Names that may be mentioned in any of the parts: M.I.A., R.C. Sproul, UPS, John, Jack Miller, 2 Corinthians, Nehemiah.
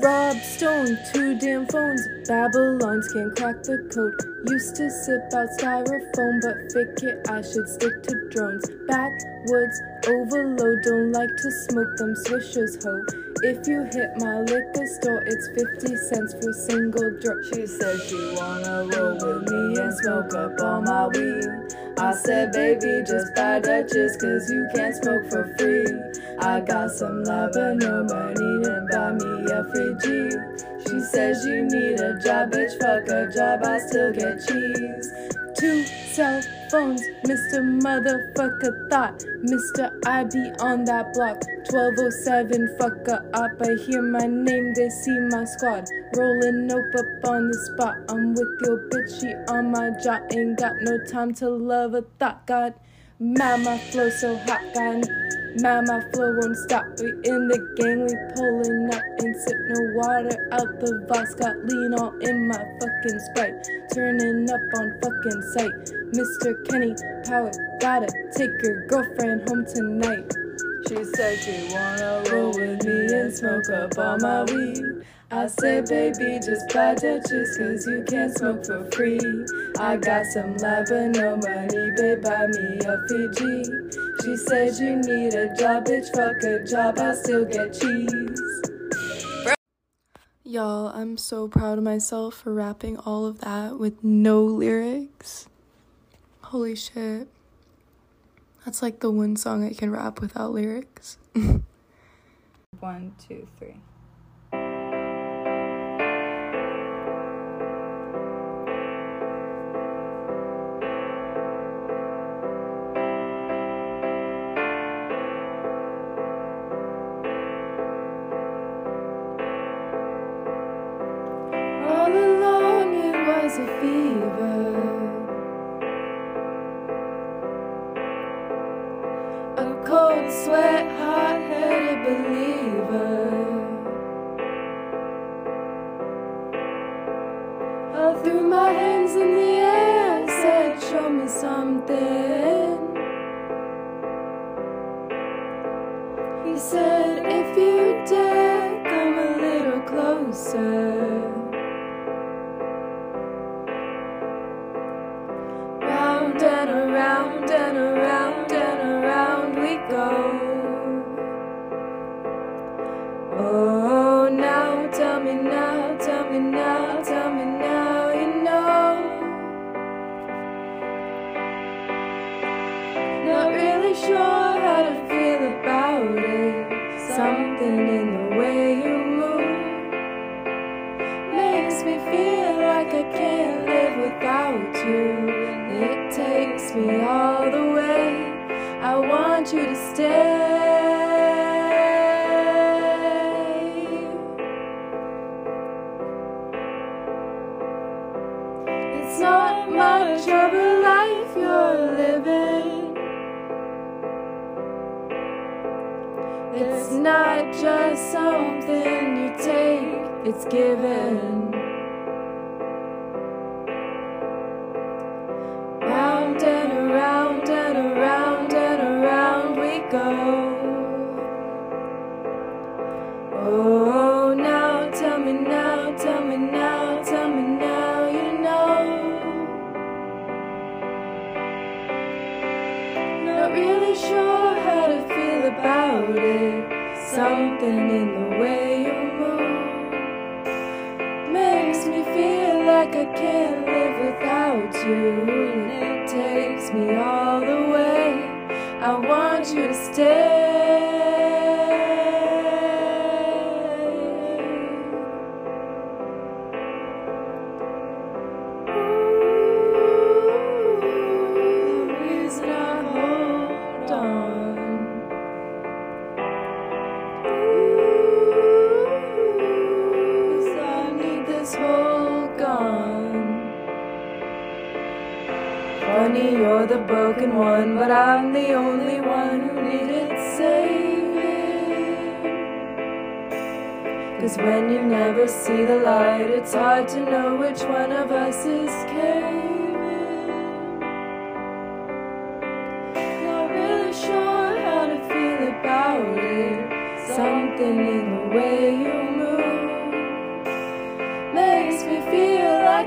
Rob Stone, two damn phones, Babylons can't crack the code. Used to sip out styrofoam, but fake it, I should stick to drones. Backwoods overload, don't like to smoke them swishers, ho. If you hit my liquor store, it's 50 cents for single drop. She said she wanna roll with me and smoke up all my weed. I said, baby, just buy Dutchess, cause you can't smoke for free. I got some Lebanon money to buy me a Fiji. She says you need a job, bitch, fuck a job, I still get cheese. Two cell phones, Mr. Motherfucker Thought, Mr. I be on that block, 1207 fucker up, I hear my name, they see my squad, rolling up on the spot, I'm with your bitch, she on my job, ain't got no time to love a thought, God, man, my flow so hot, God, man, my flow won't stop, we in the gang, we pulling up, and sip no water out the vase, got lean all in my fucking Sprite, turning up on fucking sight, Mr. Kenny Power, gotta take your girlfriend home tonight. She said she wanna roll with me and smoke up all my weed. I said, baby, just buy Dutchess, cause you can't smoke for free. I got some Lebanon money, babe, buy me a Fiji. She said you need a job, bitch, fuck a job, I still get cheese. Y'all, I'm so proud of myself for rapping all of that with no lyrics. Holy shit. That's like the one song I can rap without lyrics. 1, 2, 3. All along it was a fever. Cold sweat, hot-headed believer. I threw my hands in the air and said, show me something. He said, if you dare, come a little closer. Round and around and around and around we go. Oh, now tell me now, tell me now, tell me now you know. Not really sure how to feel about it. Something in the way you move makes me feel like I can't live without you. It takes me all the way, I want you to stay. It's not much of a life you're living. It's not just something you take, it's given. Go. Oh, now tell me now, tell me now, tell me now you know. Not really sure how to feel about it. Something in the way you move makes me feel like I can't live without you. And it takes me all the way, I want you to stay. Ooh, the reason I hold on. Ooh, 'cause I need this hole gone. Funny, you're the broken one, but I'm the only one who needed saving. 'Cause when you never see the light, it's hard to know which one of us is caving. Not really sure how to feel about it. Something in the way you move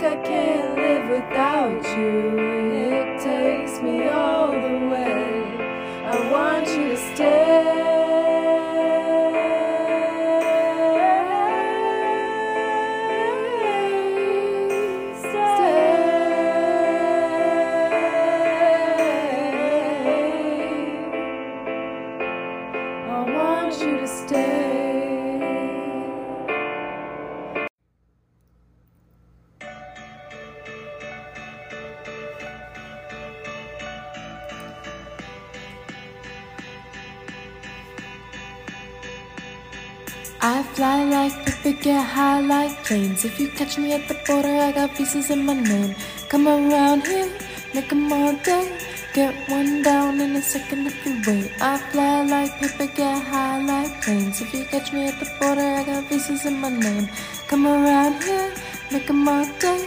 like I can't live without you. It takes me all the way. I want you to stay. You to stay. I fly like the big and high like planes. If you catch me at the border, I got visas in my name. Come around here, make 'em all day. Get one down in a second if you wait. I fly like paper, get high like planes. If you catch me at the border, I got visas in my name. Come around here, make 'em all day.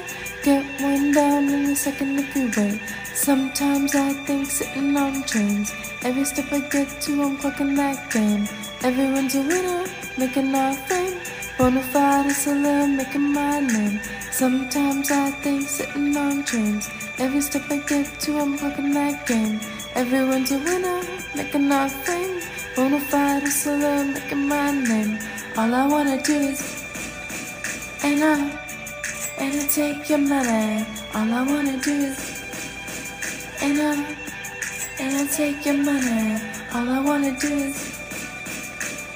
Get one down in a second if you wait. Sometimes I think sitting on trains. Every step I get to, I'm clocking that game. Everyone's a winner, making our fame. Bonafide is a love, making my name. Sometimes I think sitting on trains. Every step I get to, I'm working that game. Everyone's a winner, making our fame. Bonafide is a love, making my name. All I wanna do is and I take your money. All I wanna do is and I take your money. All I wanna do is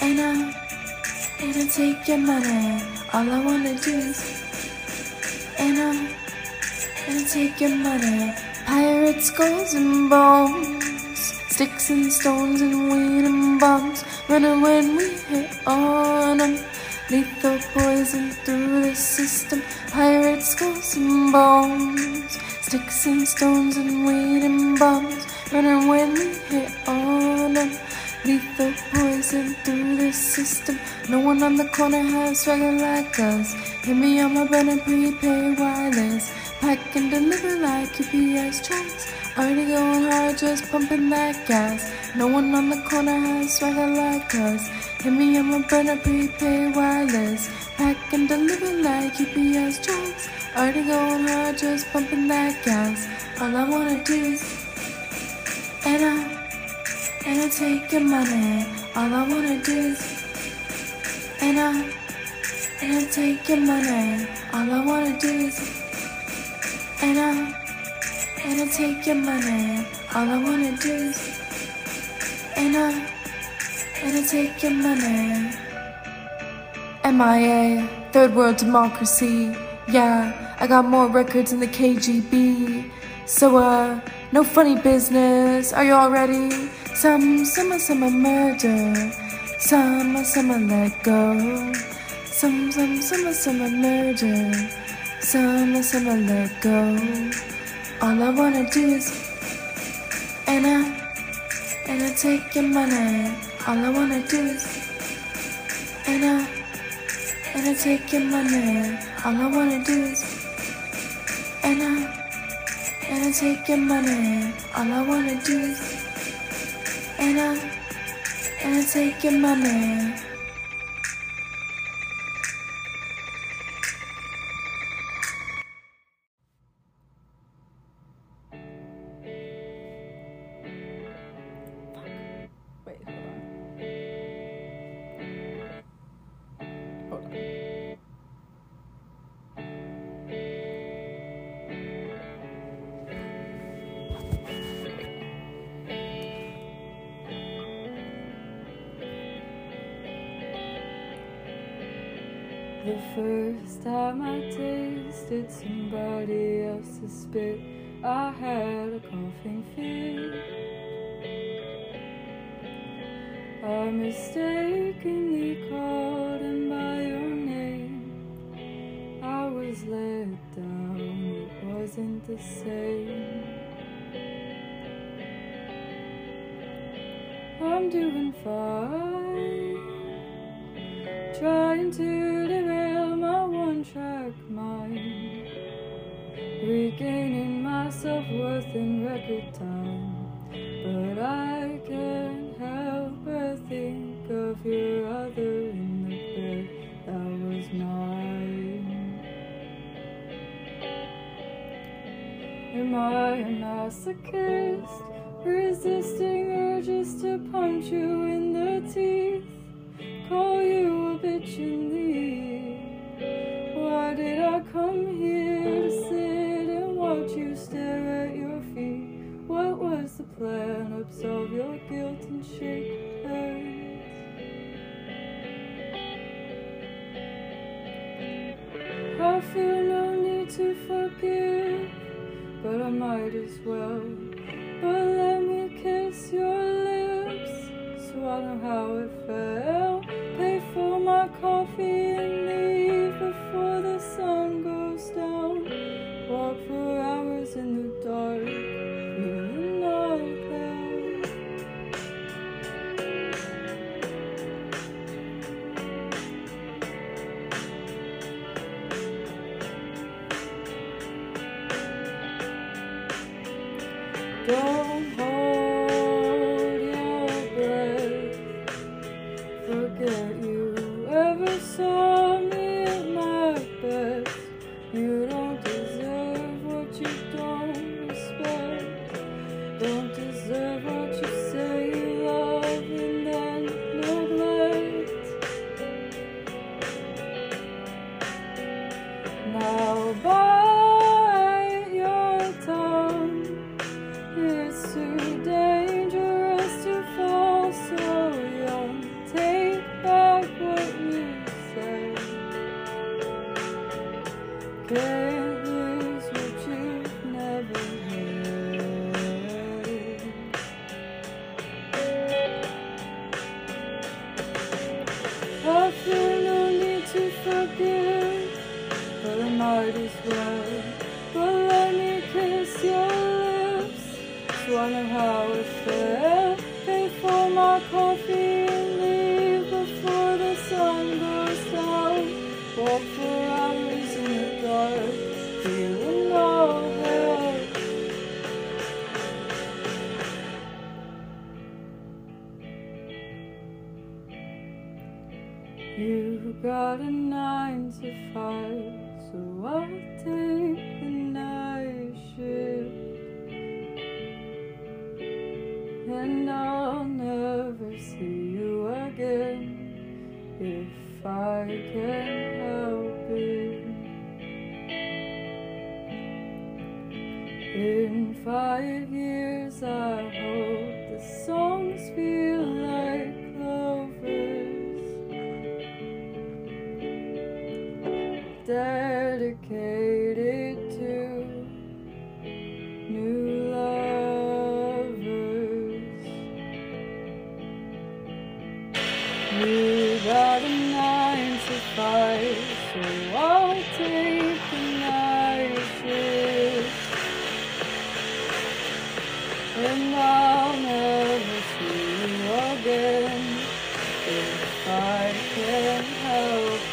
and I take your money. All I wanna do is and I take your money. Pirates, skulls and bones, sticks and stones and weed and bombs. Running when we hit on 'em, lethal poison through the system. Pirates, skulls and bones, sticks and stones and weed and bombs. Running when we hit on 'em, lethal poison through the system. No one on the corner has swagger like us. Hit me on my brand and prepaid wireless. Pack and deliver like UPS trucks. Already going hard, just pumping that gas. No one on the corner has swagger like us. Hit me on my brand and prepaid wireless. Pack and deliver like UPS trucks. Already going hard, just pumping that gas. All I wanna do is and I take your money. All I wanna do is and I take your money. All I wanna do is and I take your money. All I wanna do is and I take your money. M.I.A. Third world democracy. Yeah, I got more records than the KGB. So no funny business. Are you all ready? Some are murder. Some are let go. Some are murder. Some are let go. All I wanna do is and I take your money. All I wanna do is and I take your money. All I wanna do is and I take your money. All I wanna do is and I take your money. The first time I tasted somebody else's spit, I had a coughing fit. I mistakenly called him by your name. I was let down, it wasn't the same. I'm doing fine, trying to derail my one-track mind, regaining my self-worth in record time. But I can't help but think of your other in the bed that was mine. masochist, resisting urges to punch you in the teeth, call you a bitch in need. Why did I come here to sit and watch you stare at your feet? What was the plan? Absolve your guilt and shake hands. I feel no need to forgive, but I might as well. But let me kiss your lips, swallow how it felt. Pay for my coffee and leave before the sun goes down. Walk for hours in the dark, feeling don't hold your breath. Forget you ever saw me at my best. You don't deserve what you don't respect. Don't deserve what you say you love and then neglect. Now bye. It's too dangerous to fall so young. Take back what you said. Can't lose what you've never had. I feel no need to forgive, but I might as well. But let me kiss your swallow how it felt. Pay for my coffee and leave before the sun goes down. Walk for hours in the dark, feeling no help. You got a 9 to 5, so I'll take the night shift. And I'll never see you again if I can help it. In 5 years, I hope the songs feel like clovers, dedicated to new love. You got a 9 to 5, so I'll take the night shift.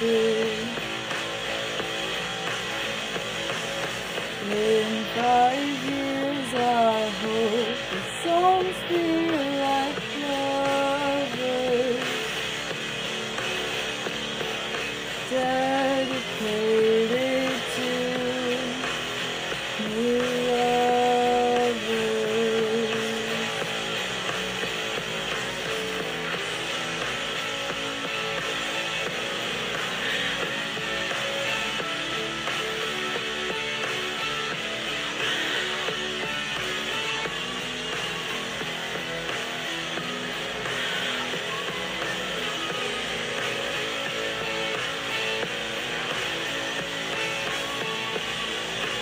And I'll never see you again if I can help it. In 5 years, I hope the songs feel like dedicated to new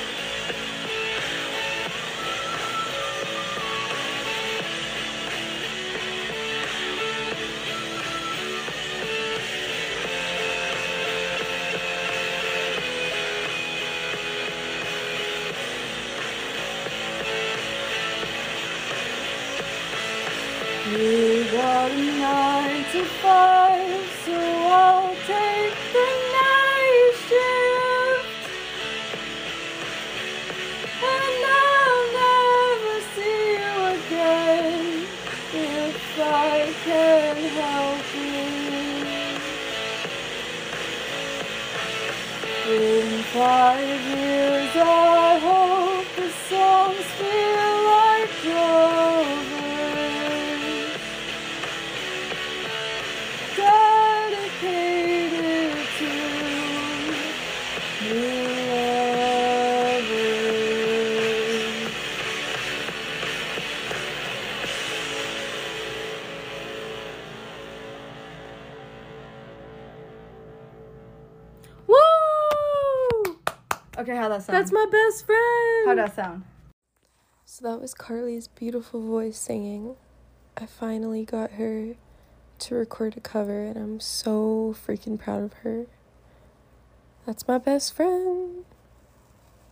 lovers. You got a 9 to 5, so I'll take the night shift. And I'll never see you again if I can help you. In 5 years, I hope the songs feel Okay, how'd that sound? That's my best friend! How'd that sound? So that was Carly's beautiful voice singing. I finally got her to record a cover, and I'm so freaking proud of her. That's my best friend.